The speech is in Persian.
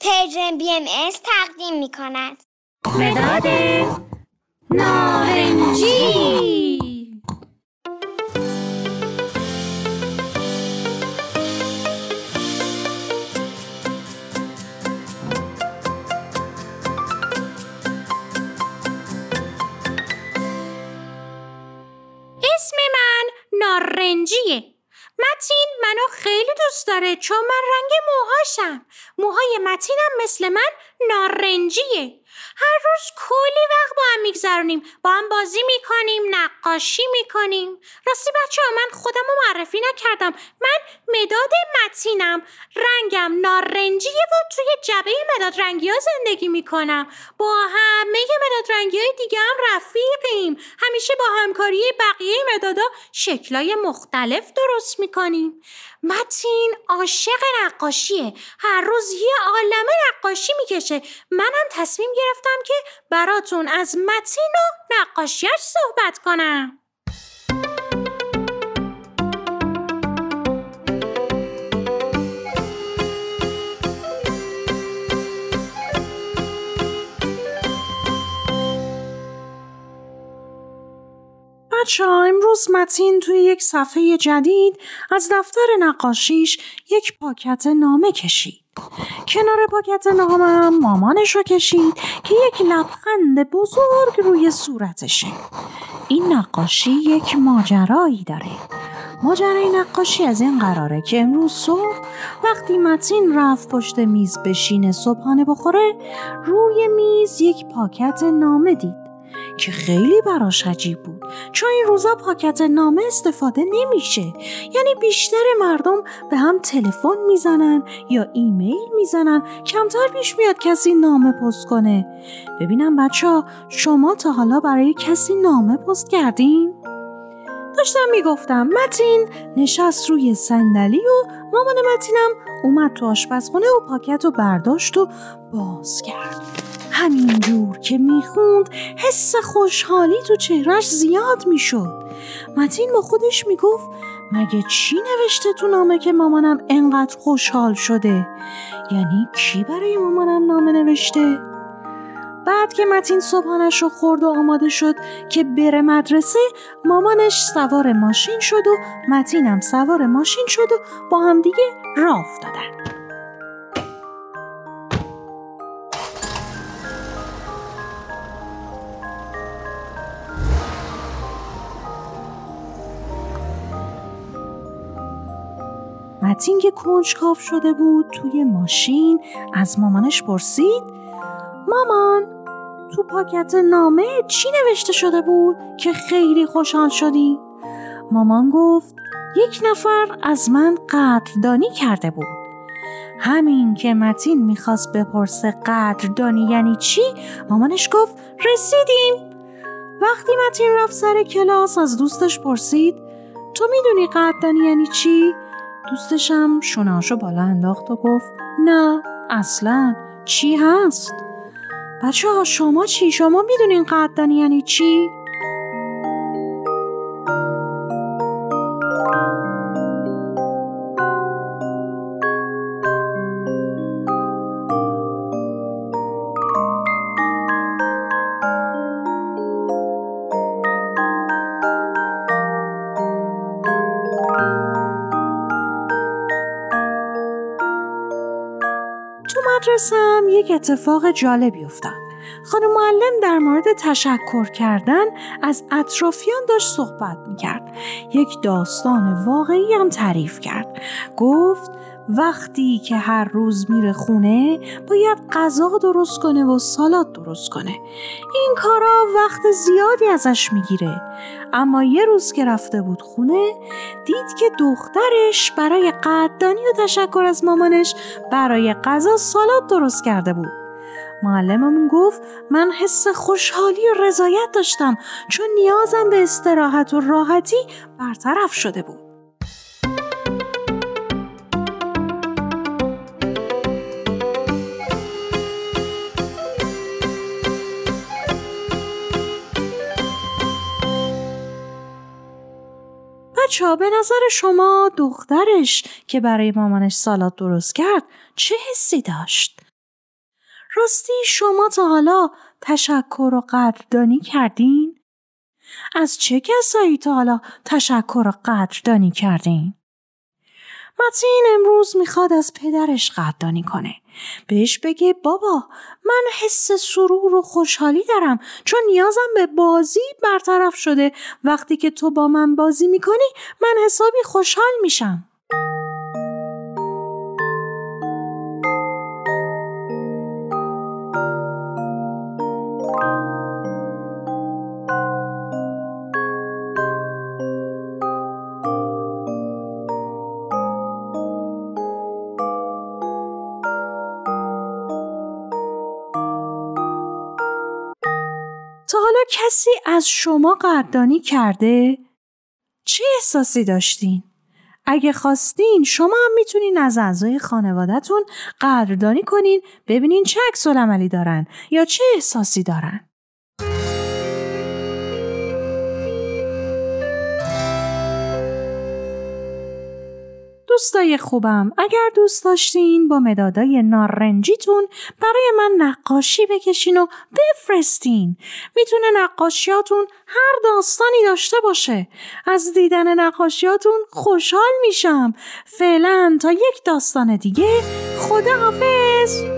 پرژن BMS تقدیم می کند. مداد نارنجی. اسم من نارنجیه. متین منو خیلی دوست داره چون من رنگ موهاشم. موهای متینم مثل من نارنجیه. هر روز کلی وقت با هم میگذرونیم، با هم بازی میکنیم، نقاشی میکنیم. راستی بچه ها من خودمو معرفی نکردم. من مداد متینم، رنگم نارنجیه و توی جبهه مداد رنگی ها زندگی میکنم. با همه مداد رنگی های دیگه هم رفیقیم. همیشه با همکاری بقیه مدادا شکلای مختلف درست میکنیم. متین عاشق نقاشیه، هر روز یه عالمه نقاشی میکشه. منم تصمیم گرفتم که براتون از متین و نقاشیش صحبت کنم. بچه‌ها امروز متین توی یک صفحه جدید از دفتر نقاشیش یک پاکت نامه کشید. کنار پاکت نامه هم مامانش رو کشید که یک لبخند بزرگ روی صورتشه. این نقاشی یک ماجرایی داره. ماجرای نقاشی از این قراره که امروز صبح وقتی متین رفت پشت میز بشینه صبحانه بخوره، روی میز یک پاکت نامه دید که خیلی براش عجیب بود، چون این روزا پاکت نامه استفاده نمیشه. یعنی بیشتر مردم به هم تلفن میزنن یا ایمیل میزنن، کمتر پیش میاد کسی نامه پست کنه. ببینم بچه‌ها شما تا حالا برای کسی نامه پست کردین؟ داشتم میگفتم متین نشست روی صندلی و مامان متینم اومد تو آشپزخونه و پاکت رو برداشت و باز کرد. همینجور که میخوند حس خوشحالی تو چهرش زیاد میشد. متین با خودش میگفت مگه چی نوشته تو نامه که مامانم انقدر خوشحال شده؟ یعنی کی برای مامانم نامه نوشته؟ بعد که متین صبحانش رو خورد و آماده شد که بره مدرسه، مامانش سوار ماشین شد و متینم سوار ماشین شد و با هم دیگه راه افتادن. متین که کنجکاو شده بود توی ماشین از مامانش پرسید مامان تو پاکت نامه چی نوشته شده بود که خیلی خوشحال شدی؟ مامان گفت یک نفر از من قدردانی کرده بود. همین که متین میخواست بپرسه قدردانی یعنی چی، مامانش گفت رسیدیم. وقتی متین رفت سر کلاس از دوستش پرسید تو میدونی قدردانی یعنی چی؟ دوستشم شونهاشو بالا انداخت و گفت نه اصلا چی هست؟ بچه ها شما چی؟ شما میدونین قدردانی یعنی چی؟ مدرسم یک اتفاق جالبی افتاد. خانم معلم در مورد تشکر کردن از اطرافیان داشت صحبت میکرد. یک داستان واقعی هم تعریف کرد. گفت وقتی که هر روز میره خونه باید غذا درست کنه و سالاد درست کنه. این کارا وقت زیادی ازش میگیره. اما یه روز که رفته بود خونه دید که دخترش برای قدردانی و تشکر از مامانش برای غذا سالاد درست کرده بود. معلممون گفت من حس خوشحالی و رضایت داشتم چون نیازم به استراحت و راحتی برطرف شده بود. بچه‌ها به نظر شما دخترش که برای مامانش سالاد درست کرد چه حسی داشت؟ راستی شما تا حالا تشکر و قدردانی کردین؟ از چه کسایی تا حالا تشکر و قدردانی کردین؟ متین امروز میخواد از پدرش قدردانی کنه. بهش بگه بابا من حس سرور و خوشحالی دارم چون نیازم به بازی برطرف شده. وقتی که تو با من بازی میکنی من حسابی خوشحال میشم. کسی از شما قدردانی کرده؟ چه احساسی داشتین؟ اگه خواستین شما هم میتونین از اعضای خانوادتون قدردانی کنین، ببینین چه عکس‌العملی دارن یا چه احساسی دارن. دوستای خوبم، اگر دوست داشتین با مدادای نارنجیتون برای من نقاشی بکشین و بفرستین. میتونه نقاشیاتون هر داستانی داشته باشه. از دیدن نقاشیاتون خوشحال میشم. فعلا تا یک داستان دیگه، خداحافظ.